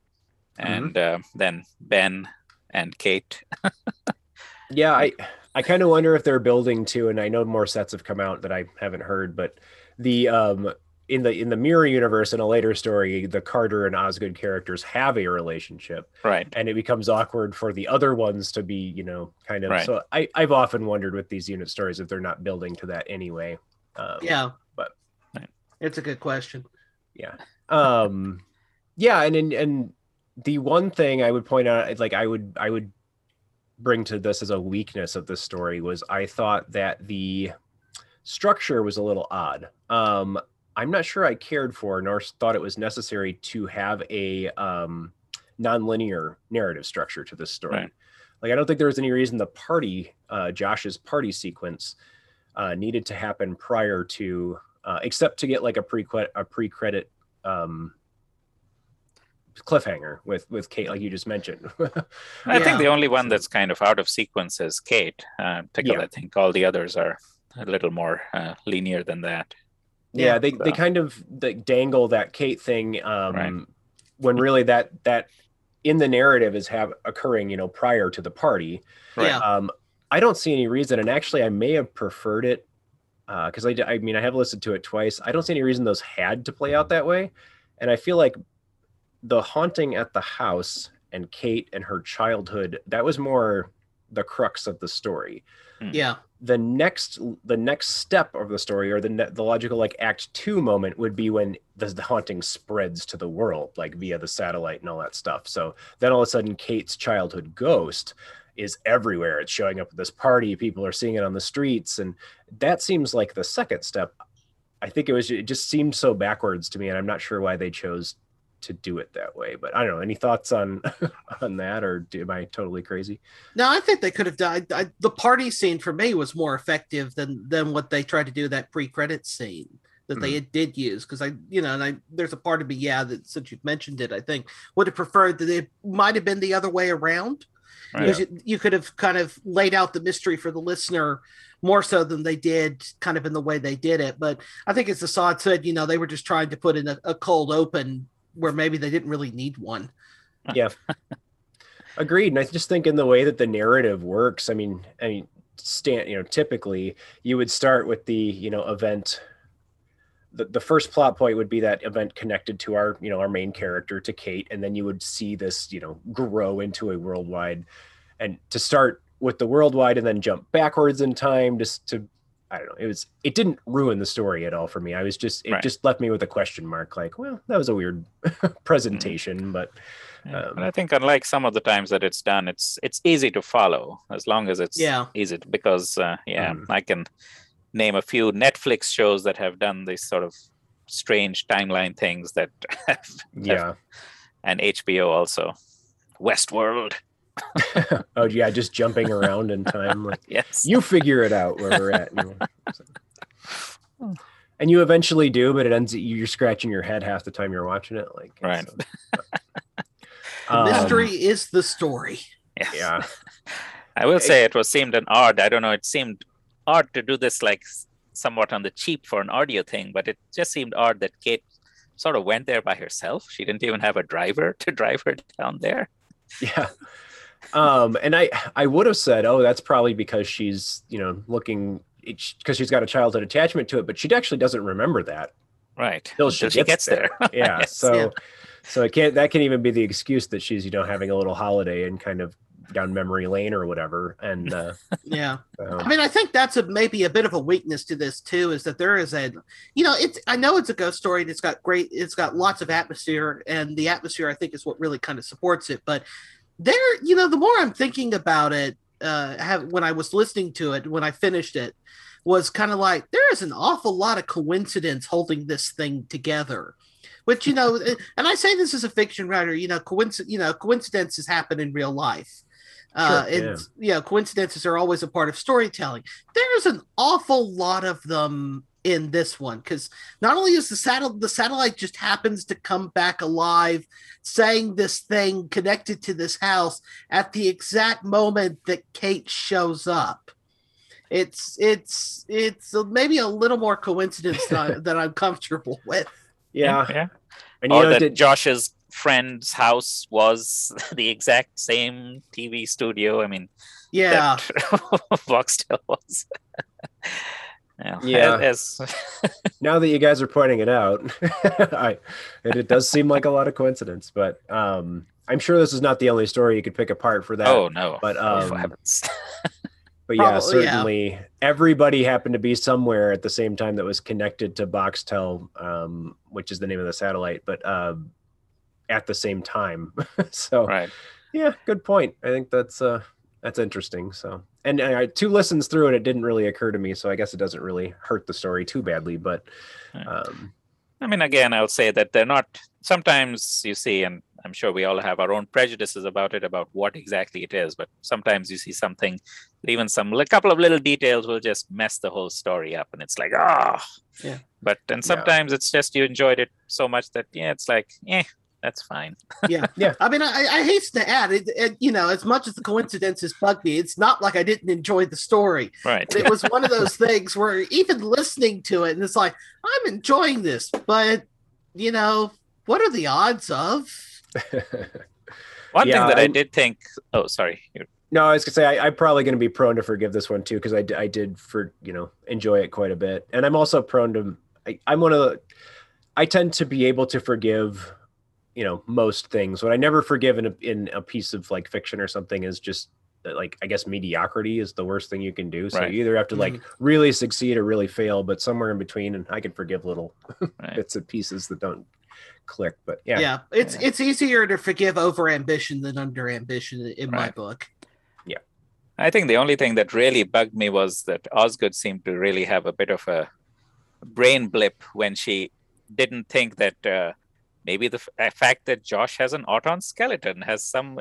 and then Ben and Kate. I kind of wonder if they're building too, and I know more sets have come out that I haven't heard, but the in the mirror universe, in a later story, the Carter and Osgood characters have a relationship, right? And it becomes awkward for the other ones to be, you know, kind of. Right. So I've often wondered with these Unit stories if they're not building to that anyway. But it's a good question. And the one thing I would point out, like I would bring to this as a weakness of this story, was I thought that the structure was a little odd. I'm not sure I cared for, nor thought it was necessary to have a nonlinear narrative structure to this story. Right. Like, I don't think there was any reason the party, Josh's party sequence, needed to happen prior to, except to get like a pre-credit cliffhanger with Kate, like you just mentioned. I think the only one that's kind of out of sequence is Kate. I think all the others are a little more linear than that. They kind of dangle that Kate thing when really that in the narrative is occurring, you know, prior to the party. Right. I don't see any reason, and actually I may have preferred it because I have listened to it twice. I don't see any reason those had to play out that way, and I feel like the haunting at the house and Kate and her childhood, that was more the crux of the story. The next step of the story, or the logical like act 2 moment, would be when the haunting spreads to the world, like via the satellite and all that stuff. So then all of a sudden Kate's childhood ghost is everywhere. It's showing up at this party, people are seeing it on the streets, and that seems like the second step. I think it just seemed so backwards to me, and I'm not sure why they chose to do it that way. But I don't know, any thoughts on that, or am I totally crazy? No, I think they could have died. The party scene for me was more effective than what they tried to do, that pre-credit scene that they did use, because there's a part of me that, since you've mentioned it, I think would have preferred that it might have been the other way around, Because you could have kind of laid out the mystery for the listener more so than they did kind of in the way they did it. But I think as Asad said, you know, they were just trying to put in a cold open where maybe they didn't really need one. Yeah. Agreed. And I just think in the way that the narrative works, I mean, you know, typically you would start with the, you know, event. The first plot point would be that event connected to our, you know, our main character, to Kate. And then you would see this, you know, grow into a worldwide, and to start with the worldwide and then jump backwards in time just to, I don't know. It didn't ruin the story at all for me. It just left me with a question mark, like, well, that was a weird presentation, but. And I think, unlike some of the times that it's done, it's easy to follow as long as it's easy to, because I can name a few Netflix shows that have done these sort of strange timeline things that and HBO also, Westworld. Oh yeah, just jumping around in time. Like, yes, you figure it out where we're at. And you eventually do, but it ends. You're scratching your head half the time you're watching it. Like right. So. The mystery is the story. Yes. Yeah, I will say it seemed an odd. I don't know. It seemed odd to do this, like somewhat on the cheap for an audio thing, but it just seemed odd that Kate sort of went there by herself. She didn't even have a driver to drive her down there. Yeah, and I would have said, oh, that's probably because she's, you know, looking, because she's got a childhood attachment to it, but she actually doesn't remember that. Right. Until she gets there. Yeah. Yes, so. Yeah. So that can even be the excuse that she's, you know, having a little holiday and kind of down memory lane or whatever. And I mean, I think that's maybe a bit of a weakness to this too, is that there is a, you know, I know it's a ghost story and it's got lots of atmosphere, and the atmosphere I think is what really kind of supports it. But there, you know, the more I'm thinking about it, when I was listening to it, when I finished it, was kind of like, there is an awful lot of coincidence holding this thing together. Which, you know, and I say this as a fiction writer, you know, coincidences happen in real life. Coincidences are always a part of storytelling. There's an awful lot of them in this one, because not only is the satellite just happens to come back alive, saying this thing connected to this house at the exact moment that Kate shows up. It's maybe a little more coincidence than I'm comfortable with. Yeah. And, you know, that Josh's friend's house was the exact same TV studio. I mean, yeah, Boxtel was. Now that you guys are pointing it out, it does seem like a lot of coincidence. But I'm sure this is not the only story you could pick apart for that. Oh no! But but yeah, probably, certainly everybody happened to be somewhere at the same time that was connected to Boxtel, which is the name of the satellite, but at the same time. So, yeah, good point. I think that's interesting. So, and two listens through, and it didn't really occur to me. So I guess it doesn't really hurt the story too badly. But I mean, again, I'll say that they're not. Sometimes you see, and I'm sure we all have our own prejudices about it, about what exactly it is. But sometimes you see something, even a couple of little details will just mess the whole story up. And it's like, and sometimes it's just, you enjoyed it so much that, it's like, that's fine. Yeah. I mean, I hasten to add it, you know, as much as the coincidences bug me, it's not like I didn't enjoy the story. Right. It was one of those things where even listening to it, and it's like, I'm enjoying this, but, you know, what are the odds of? One thing that I did think. Oh, sorry. No, I was gonna say I'm probably gonna be prone to forgive this one too, because I did, for you know, enjoy it quite a bit, and I'm also prone to. I tend to be able to forgive, you know, most things. What I never forgive in a piece of like fiction or something is just like, I guess mediocrity is the worst thing you can do. So you either have to like really succeed or really fail, but somewhere in between, and I can forgive little bits and pieces that don't click. But it's easier to forgive over ambition than under ambition in my book. I think the only thing that really bugged me was that Osgood seemed to really have a bit of a brain blip when she didn't think that maybe the fact that Josh has an Auton skeleton has some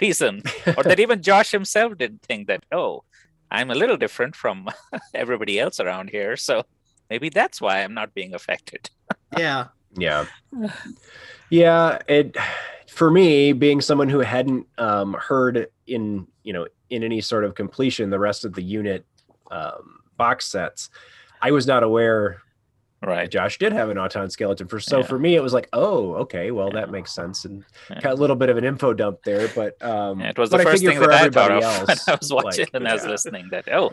reason, or that even Josh himself didn't think that, oh, I'm a little different from everybody else around here, so maybe that's why I'm not being affected. Yeah. Yeah. It for me, being someone who hadn't heard in any sort of completion the rest of the unit box sets, I was not aware. Right. Josh did have an Auton skeleton. For me, it was like, oh, okay, well, that makes sense. And got a little bit of an info dump there, but it was the first thing that I thought of when I was watching I was listening that, oh,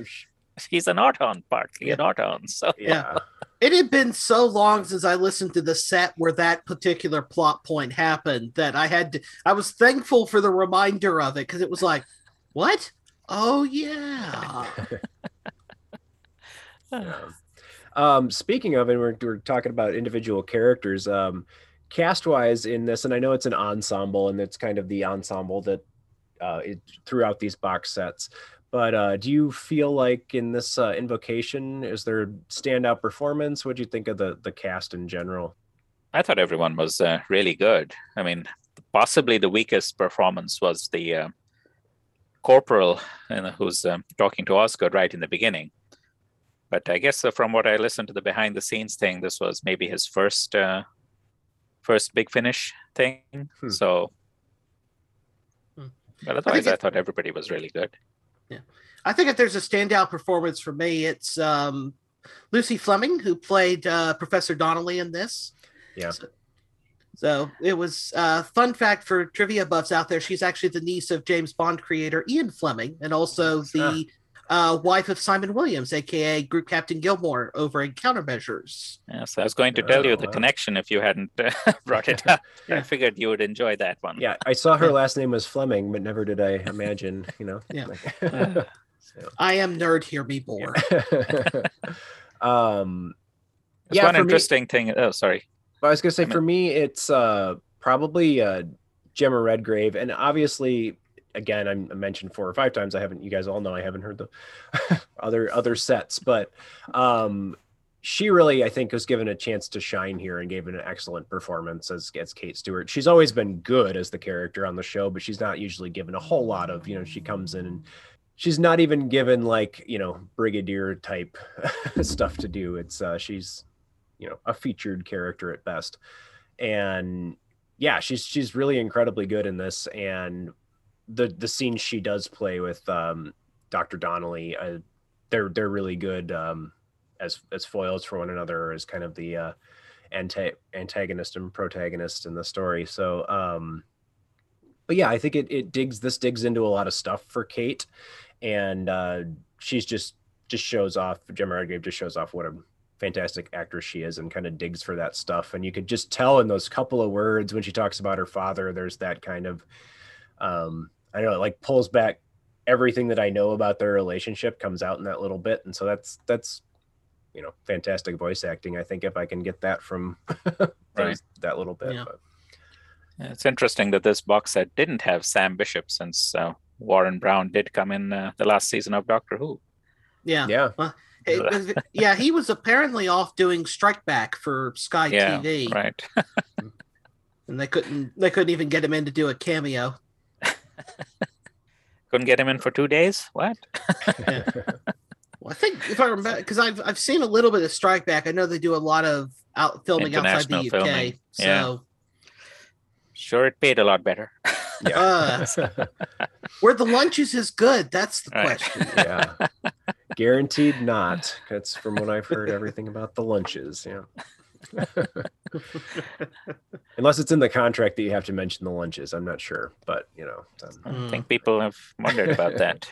he's an Auton, partly an Auton. So. Yeah. It had been so long since I listened to the set where that particular plot point happened that I was thankful for the reminder of it because it was like, what? Oh, yeah. Yeah. Speaking of, and we're talking about individual characters, cast-wise in this, and I know it's an ensemble, and it's kind of the ensemble that throughout these box sets, but do you feel like in this Invocation, is there standout performance? What do you think of the cast in general? I thought everyone was really good. I mean, possibly the weakest performance was the corporal, who's talking to Osgood right in the beginning. But I guess from what I listened to the behind the scenes thing, this was maybe his first Big Finish thing. So, but otherwise, I thought everybody was really good. Yeah, I think if there's a standout performance for me, it's Lucy Fleming, who played Professor Donnelly in this. Yeah. So it was a fun fact for trivia buffs out there. She's actually the niece of James Bond creator Ian Fleming, and also the wife of Simon Williams, aka Group Captain Gilmore, over in Countermeasures. Yes, I was going to tell you the connection if you hadn't brought it up. I figured you would enjoy that one. Yeah, I saw her last name was Fleming, but never did I imagine, Yeah. So. I am nerd, hear me bore. There's one interesting thing. Oh, sorry. Well, I was going to say, for me, it's probably Gemma Redgrave, and obviously. Again, I mentioned 4 or 5 times. You guys all know I haven't heard the other sets, but she really, I think, was given a chance to shine here and gave an excellent performance as Kate Stewart. She's always been good as the character on the show, but she's not usually given a whole lot of, she comes in and she's not even given brigadier type stuff to do. It's she's, a featured character at best. And yeah, she's really incredibly good in this. And the scenes she does play with Dr. Donnelly, they're really good as foils for one another, as kind of the antagonist and protagonist in the story. So, but yeah, I think it digs into a lot of stuff for Kate, and she's just shows off. Gemma Redgrave just shows off what a fantastic actress she is, and kind of digs for that stuff. And you could just tell in those couple of words when she talks about her father, there's that kind of I don't know, pulls back everything that I know about their relationship, comes out in that little bit. And so that's fantastic voice acting. I think if I can get that from that little bit. Yeah. But. It's interesting that this box set didn't have Sam Bishop, since Warren Brown did come in the last season of Doctor Who. Yeah. Yeah. Well, he was apparently off doing Strike Back for Sky TV. Right. And they couldn't even get him in to do a cameo. Couldn't get him in for 2 days. What? Yeah. Well, I think if I remember, because I've seen a little bit of Strike Back. I know they do a lot of filming outside the UK. Filming. So yeah. Sure, it paid a lot better. Yeah. Where the lunches is good. That's the question. Yeah. Guaranteed not. That's from what I've heard. Everything about the lunches. Yeah. Unless it's in the contract that you have to mention the lunches. I'm not sure, but I think people have wondered about that.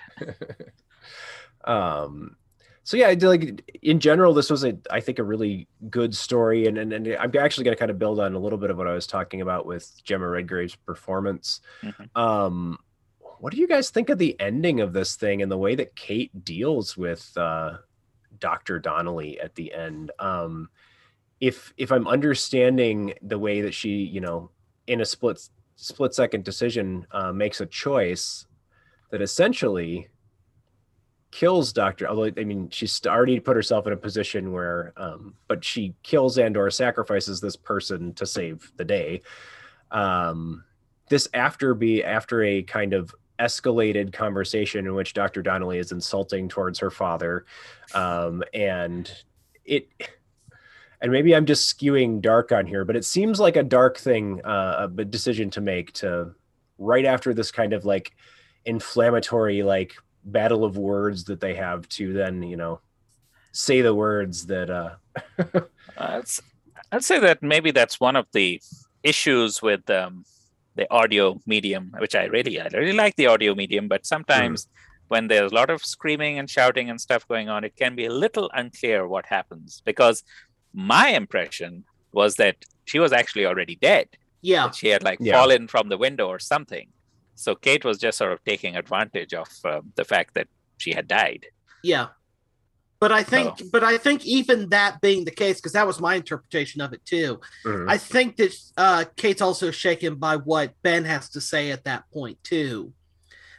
So yeah, in general, this was I think a really good story, and I'm actually going to kind of build on a little bit of what I was talking about with Gemma Redgrave's performance. Mm-hmm. What do you guys think of the ending of this thing and the way that Kate deals with Dr. Donnelly at the end? If I'm understanding the way that she, in a split second decision, makes a choice that essentially kills Dr. Although, I mean, she's already put herself in a position where, but she kills and/or sacrifices this person to save the day. This after a kind of escalated conversation in which Dr. Donnelly is insulting towards her father, and it. and maybe I'm just skewing dark on here, but it seems like a dark thing, a decision to make to right after this kind of like inflammatory, like battle of words that they have to then, you know, say the words that, I'd say that maybe that's one of the issues with the audio medium, which I really like the audio medium, but sometimes when there's a lot of screaming and shouting and stuff going on, it can be a little unclear what happens, because my impression was that she was actually already dead. Yeah. She had like fallen from the window or something. So Kate was just sort of taking advantage of the fact that she had died. Yeah. But I think even that being the case, because that was my interpretation of it too. Mm-hmm. I think that Kate's also shaken by what Ben has to say at that point too,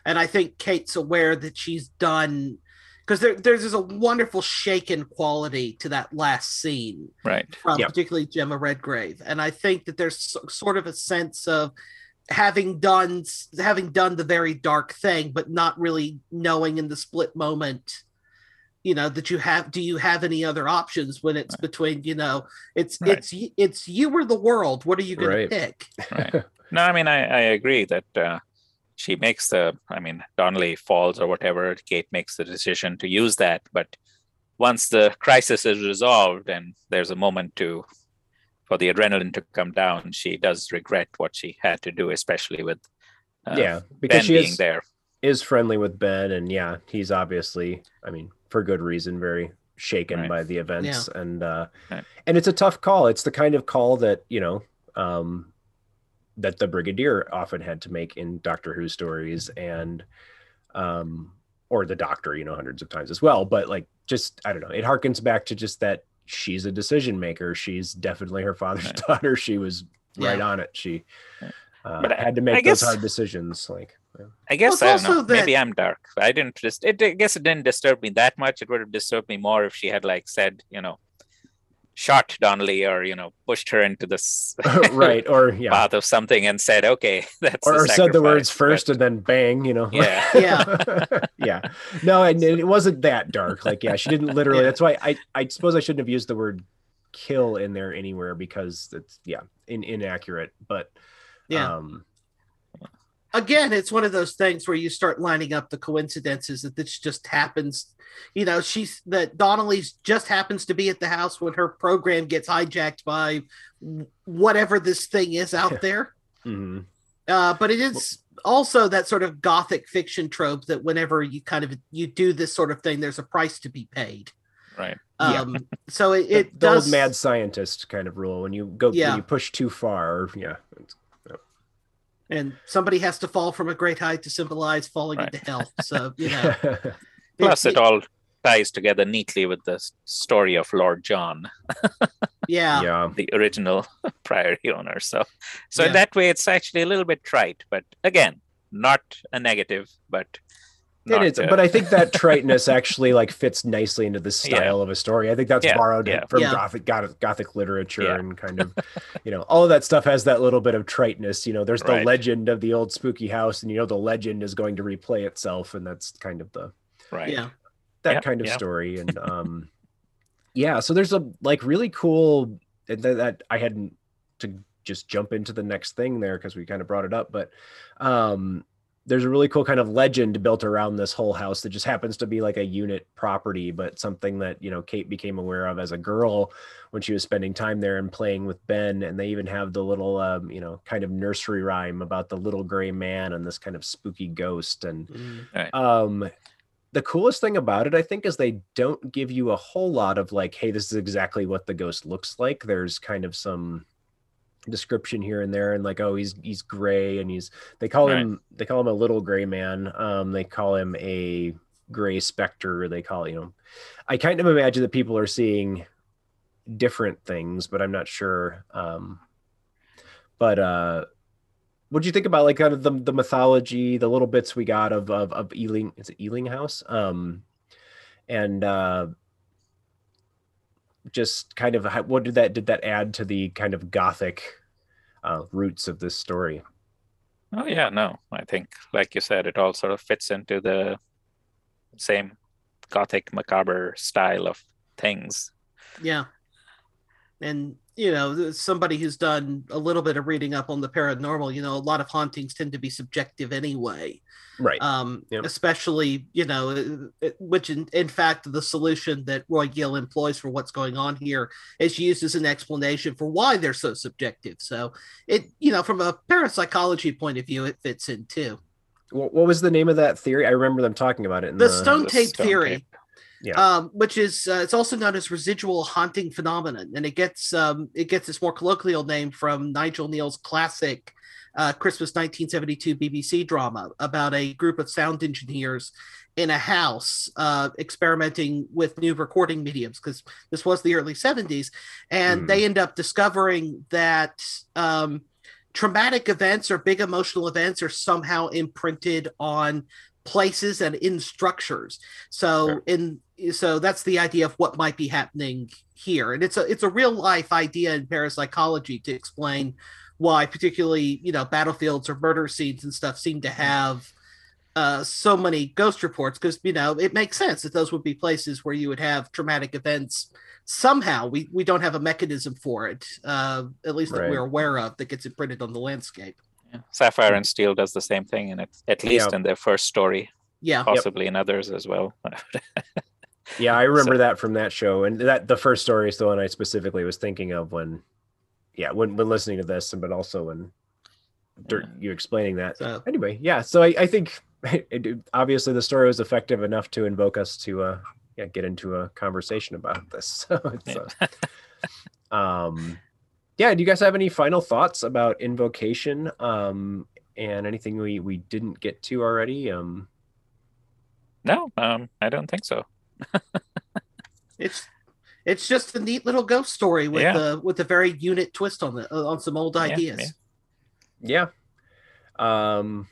and I think Kate's aware that she's done, because there's a wonderful shaken quality to that last scene, right? From particularly Gemma Redgrave, and I think that there's sort of a sense of having done the very dark thing, but not really knowing in the split moment. You know, that you have, do you have any other options when it's between, you know, it's you or the world. What are you going to pick? Right. No, I mean, I agree that she makes Donnelly falls or whatever. Kate makes the decision to use that. But once the crisis is resolved and there's a moment for the adrenaline to come down, she does regret what she had to do, especially with because Ben she is friendly with Ben. And he's obviously, I mean, for good reason, very shaken by the events, and it's a tough call. It's the kind of call that, you know, that the Brigadier often had to make in Doctor Who stories, and or the Doctor, you know, hundreds of times as well. But like, just, I don't know, it harkens back to just that she's a decision maker. She's definitely her father's daughter. She was right on it. She had to make those hard decisions. Like, I guess, well, I don't know, maybe I'm dark. I guess it didn't disturb me that much. It would have disturbed me more if she had like said, you know, shot Donnelly, or, you know, pushed her into this path of something and said, okay, that's or said the words first and then bang, you know. Yeah. No, and it wasn't that dark. Like, she didn't literally. That's why I suppose I shouldn't have used the word kill in there anywhere, because it's inaccurate. But again, it's one of those things where you start lining up the coincidences that this just happens. You know, Donnelly's just happens to be at the house when her program gets hijacked by whatever this thing is out there. Mm-hmm. But it is also that sort of gothic fiction trope that whenever you you do this sort of thing, there's a price to be paid. Right. So it does. The old mad scientist kind of rule. When you go, when you push too far. Yeah. And somebody has to fall from a great height to symbolize falling into hell. So, you know. Plus, it all ties together neatly with the story of Lord John. The original priory owner. So in that way, it's actually a little bit trite. But again, not a negative, but... But I think that triteness actually like fits nicely into the style of a story. I think that's borrowed from Gothic literature and kind of, you know, all of that stuff has that little bit of triteness. You know, there's the legend of the old spooky house, and you know the legend is going to replay itself, and that's kind of the kind of story. And so there's a like really cool that I hadn't to just jump into the next thing there because we kind of brought it up, but there's a really cool kind of legend built around this whole house that just happens to be like a unit property, but something that, you know, Kate became aware of as a girl when she was spending time there and playing with Ben. And they even have the little, you know, kind of nursery rhyme about the little gray man and this kind of spooky ghost. And the coolest thing about it, I think, is they don't give you a whole lot of like, hey, this is exactly what the ghost looks like. There's kind of some description here and there, and like, oh, he's gray, and they call him a little gray man, they call him a gray specter, they call, you know, I kind of imagine that people are seeing different things, but I'm not sure. What'd you think about like kind of the mythology, the little bits we got of Ealing, it's Ealing House, and just kind of what did that add to the kind of gothic roots of this story? Oh yeah, no, I think like you said, it all sort of fits into the same gothic macabre style of things. Yeah, And, you know, somebody who's done a little bit of reading up on the paranormal, you know, a lot of hauntings tend to be subjective anyway. Right. Especially, you know, which in fact, the solution that Roy Gill employs for what's going on here is used as an explanation for why they're so subjective. So it, you know, from a parapsychology point of view, it fits in too. What was the name of that theory? I remember them talking about it. In the Stone Tape theory. Yeah. Which is it's also known as residual haunting phenomenon, and it gets its more colloquial name from Nigel Kneale's classic Christmas 1972 BBC drama about a group of sound engineers in a house experimenting with new recording mediums, because this was the early 70s, and they end up discovering that traumatic events or big emotional events are somehow imprinted on places and in structures. So that's the idea of what might be happening here. And it's a real life idea in parapsychology to explain why particularly, you know, battlefields or murder scenes and stuff seem to have so many ghost reports, because, you know, it makes sense that those would be places where you would have traumatic events. Somehow we don't have a mechanism for it, at least that we're aware of, that gets imprinted on the landscape. Sapphire and Steel does the same thing, and at least in their first story, possibly in others as well. I remember that from that show, and that the first story is the one I specifically was thinking of when listening to this, but also when you explaining that. So, anyway, so I think obviously the story was effective enough to invoke us to get into a conversation about this. So it's do you guys have any final thoughts about Invocation and anything we didn't get to already? No, I don't think so. It's just a neat little ghost story with a very unit twist on some old ideas. Yeah. I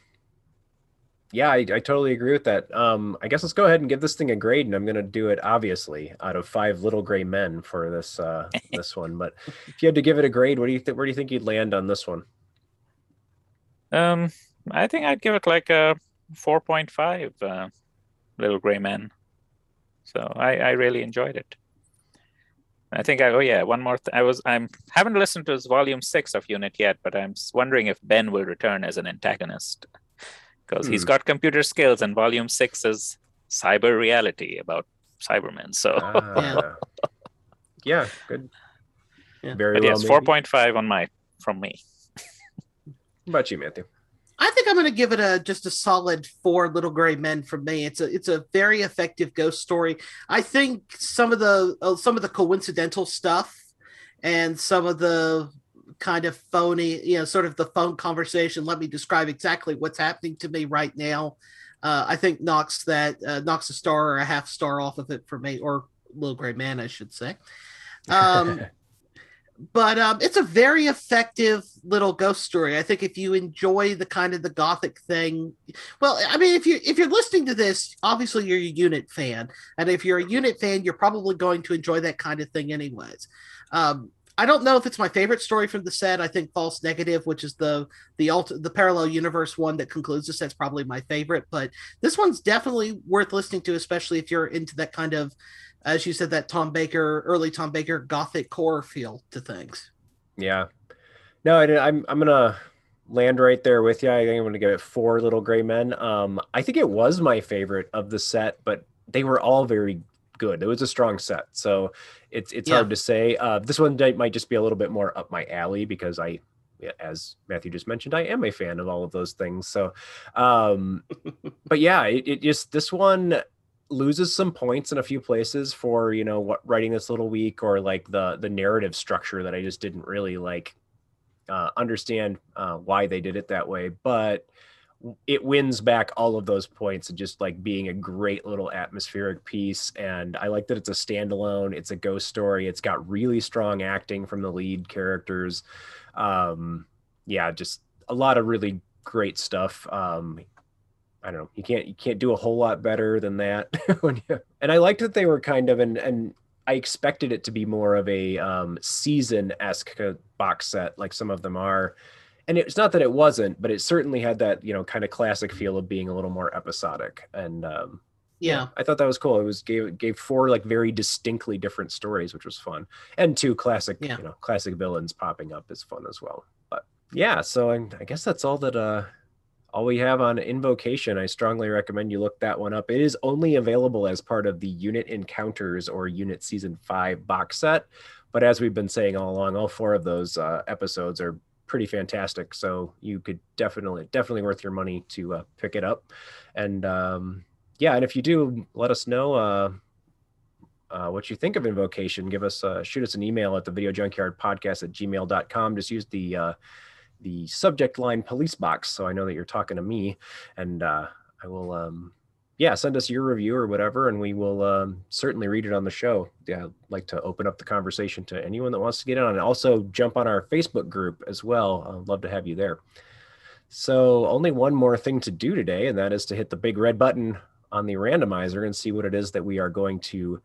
totally agree with that. I guess let's go ahead and give this thing a grade, and I'm going to do it, obviously, out of 5 little gray men for this this one. But if you had to give it a grade, where do you think you'd land on this one? I think I'd give it like a 4.5 little gray men. So I really enjoyed it. I think one more. I haven't listened to volume 6 of Unit yet, but I'm wondering if Ben will return as an antagonist. Because he's got computer skills, and volume 6 is cyber reality about Cybermen. So, good. Yeah. Very well. 4.5 from me. What about you, Matthew? I think I'm going to give it just a solid 4 little gray men from me. It's a very effective ghost story. I think some of the coincidental stuff and some of the kind of phony, you know, sort of the phone conversation, let me describe exactly what's happening to me right now, I think knocks a star or a half star off of it for me, or little gray man I should say. But it's a very effective little ghost story. I think if you enjoy the kind of the gothic thing, well, I mean, if you're listening to this, obviously you're a Unit fan, and if you're a Unit fan, you're probably going to enjoy that kind of thing anyways. I don't know if it's my favorite story from the set. I think False Negative, which is the parallel universe one that concludes the set's probably my favorite, but this one's definitely worth listening to, especially if you're into that kind of, as you said, that early Tom Baker gothic horror feel to things. Yeah. No, I'm going to land right there with you. I think I'm going to give it 4 little gray men. I think it was my favorite of the set, but they were all very good. It was a strong set, so it's hard to say. This one might just be a little bit more up my alley, because I, as Matthew just mentioned, I am a fan of all of those things. So, but yeah, this one loses some points in a few places for, you know, what writing this little weak, or like the narrative structure that I just didn't really like understand why they did it that way, but it wins back all of those points of just like being a great little atmospheric piece. And I like that it's a standalone, it's a ghost story. It's got really strong acting from the lead characters. Just a lot of really great stuff. I don't know. You can't do a whole lot better than that. And I liked that they were kind of and I expected it to be more of a season-esque box set, like some of them are. And it's not that it wasn't, but it certainly had that, you know, kind of classic feel of being a little more episodic. And Yeah, I thought that was cool. It was gave four like very distinctly different stories, which was fun, and two classic, you know, classic villains popping up is fun as well. But yeah, so I guess that's all that all we have on Invocation. I strongly recommend you look that one up. It is only available as part of the Unit Encounters or Unit Season 5 box set, but as we've been saying all along, all four of those episodes are pretty fantastic. So you could definitely worth your money to pick it up. And yeah, and if you do, let us know what you think of Invocation. Give us shoot us an email at thevideojunkyardpodcast@gmail.com. Just use the subject line police box, so I know that you're talking to me, and I will send us your review or whatever, and we will certainly read it on the show. Yeah, I'd like to open up the conversation to anyone that wants to get in on it. And also jump on our Facebook group as well. I'd love to have you there. So only one more thing to do today, and that is to hit the big red button on the randomizer and see what it is that we are going to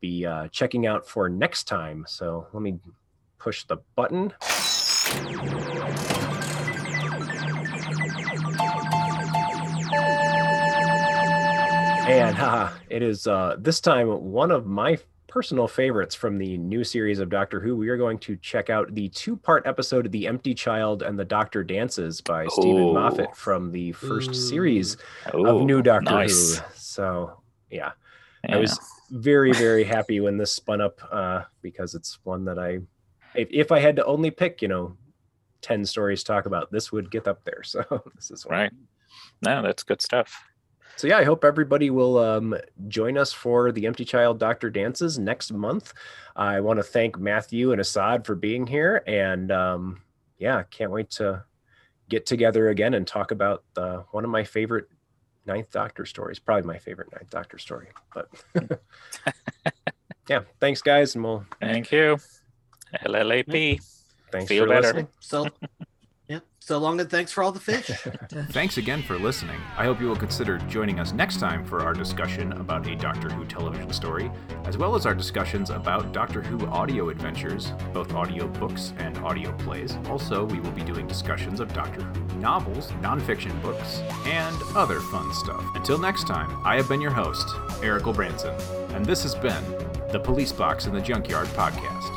be checking out for next time. So let me push the button. And it is this time one of my personal favorites from the new series of Doctor Who. We are going to check out the two-part episode of The Empty Child and the Doctor Dances by Stephen Moffat from the first series of New Doctor Who. So, yeah, I was very, very happy when this spun up because it's one that if I had to only pick, 10 stories to talk about, this would get up there. So this is one. Right. No, that's good stuff. So yeah, I hope everybody will join us for The Empty Child Doctor Dances next month. I want to thank Matthew and Asad for being here, and can't wait to get together again and talk about one of my favorite Ninth Doctor stories, probably my favorite Ninth Doctor story. But yeah, thanks guys, and we'll thank you. LLAP. Thanks for listening. So long, and thanks for all the fish. Thanks again for listening. I hope you will consider joining us next time for our discussion about a Doctor Who television story, as well as our discussions about Doctor Who audio adventures, both audio books and audio plays. Also, we will be doing discussions of Doctor Who novels, nonfiction books, and other fun stuff. Until next time, I have been your host, Erik Gould Branson, and this has been the Police Box and the Junkyard Podcast.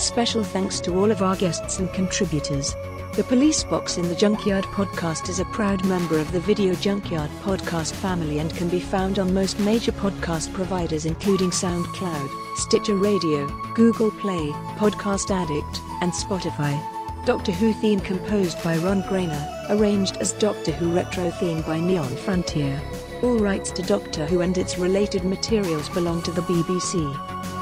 Special thanks to all of our guests and contributors. The Police Box in the Junkyard Podcast is a proud member of the Video Junkyard Podcast family and can be found on most major podcast providers including SoundCloud, Stitcher Radio, Google Play, Podcast Addict, and Spotify. Doctor Who theme composed by Ron Grainer, arranged as Doctor Who Retro theme by Neon Frontier. All rights to Doctor Who and its related materials belong to the BBC.